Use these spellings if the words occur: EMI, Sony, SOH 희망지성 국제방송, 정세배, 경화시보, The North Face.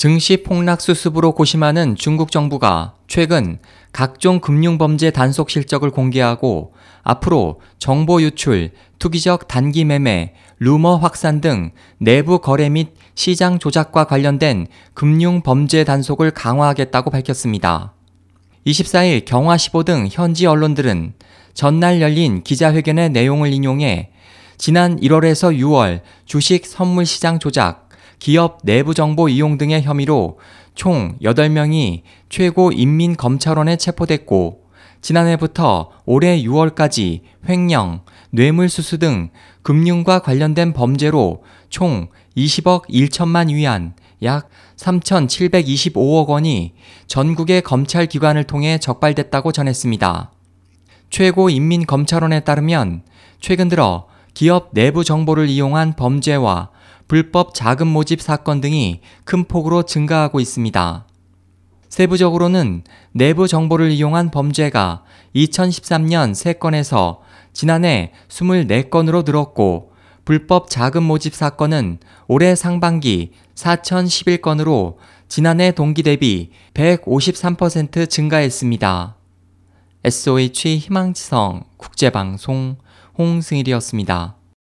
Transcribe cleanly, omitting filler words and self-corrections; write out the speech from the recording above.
증시 폭락 수습으로 고심하는 중국 정부가 최근 각종 금융범죄 단속 실적을 공개하고 앞으로 정보 유출, 투기적 단기 매매, 루머 확산 등 내부 거래 및 시장 조작과 관련된 금융범죄 단속을 강화하겠다고 밝혔습니다. 24일 경화시보 등 현지 언론들은 전날 열린 기자회견의 내용을 인용해 지난 1월에서 6월 주식 선물시장 조작, 기업 내부 정보 이용 등의 혐의로 총 8명이 최고인민검찰원에 체포됐고 지난해부터 올해 6월까지 횡령, 뇌물수수 등 금융과 관련된 범죄로 총 20억 1천만 위안 약 3,725억 원이 전국의 검찰기관을 통해 적발됐다고 전했습니다. 최고인민검찰원에 따르면 최근 들어 기업 내부 정보를 이용한 범죄와 불법 자금 모집 사건 등이 큰 폭으로 증가하고 있습니다. 세부적으로는 내부 정보를 이용한 범죄가 2013년 3건에서 지난해 24건으로 늘었고 불법 자금 모집 사건은 올해 상반기 4,011건으로 지난해 동기 대비 153% 증가했습니다. SOH 희망지성 국제방송 홍승일이었습니다.